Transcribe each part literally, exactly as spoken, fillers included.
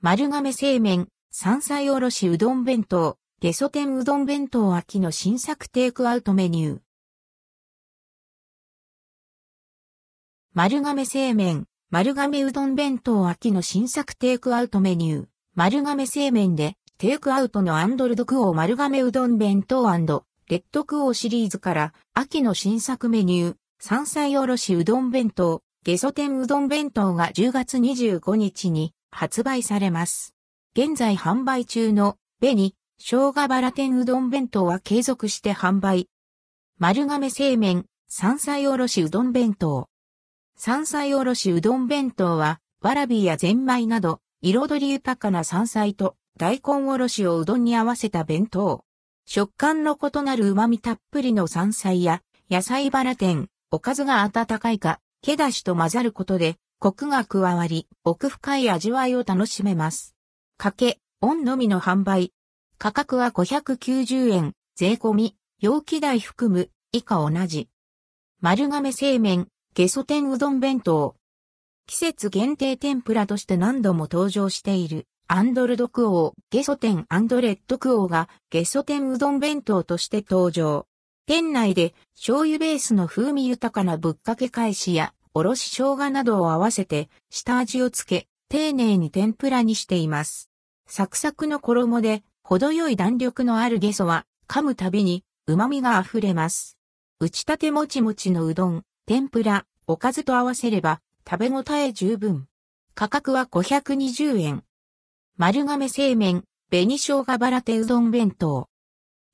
丸亀製麺、山菜おろしうどん弁当、ゲソ天うどん弁当秋の新作テイクアウトメニュー。丸亀製麺、丸亀うどん弁当秋の新作テイクアウトメニュー。丸亀製麺で、テイクアウトのアンドルドクオー丸亀うどん弁当&レッドクオーシリーズから、秋の新作メニュー、山菜おろしうどん弁当、ゲソ天うどん弁当がじゅうがつにじゅうごにちに発売されます。現在販売中の紅、生姜バラ天うどん弁当は継続して販売。丸亀製麺、山菜おろしうどん弁当。山菜おろしうどん弁当は、わらびやぜんまいなど、彩り豊かな山菜と大根おろしをうどんに合わせた弁当。食感の異なる旨味たっぷりの山菜や野菜バラ天、おかずが温かいか、気だしと混ざることでコクが加わり、奥深い味わいを楽しめます。かけ、オンのみの販売。価格はごひゃくきゅうじゅうえん、税込み、容器代含む、以下同じ。丸亀製麺、ゲソ天うどん弁当。季節限定天ぷらとして何度も登場している、アンドルドクオー、ゲソ天&レッドクオーが、ゲソ天うどん弁当として登場。店内で、醤油ベースの風味豊かなぶっかけ返しや、おろし生姜などを合わせて、下味をつけ、丁寧に天ぷらにしています。サクサクの衣で、程よい弾力のあるゲソは、噛むたびに、旨味が溢れます。打ちたてもちもちのうどん、天ぷら、おかずと合わせれば、食べ応え十分。価格はごひゃくにじゅうえん。丸亀製麺、紅生姜バラ天うどん弁当。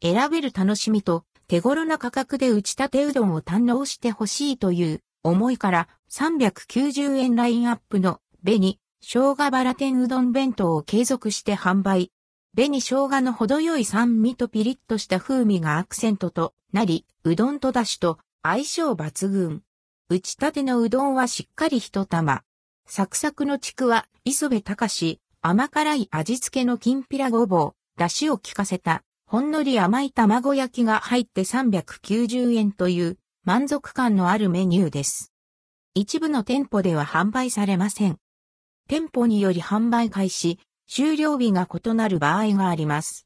選べる楽しみと手頃な価格で打ち立てうどんを堪能してほしいという思いからさんびゃくきゅうじゅうえんラインアップの紅生姜バラ天うどん弁当を継続して販売。紅生姜の程よい酸味とピリッとした風味がアクセントとなり、うどんとだしと相性抜群。打ちたてのうどんはしっかり一玉。サクサクのちくわ、磯部たかし、甘辛い味付けのきんぴらごぼう、だしを効かせた、ほんのり甘い卵焼きが入ってさんびゃくきゅうじゅうえんという満足感のあるメニューです。一部の店舗では販売されません。店舗により販売開始、終了日が異なる場合があります。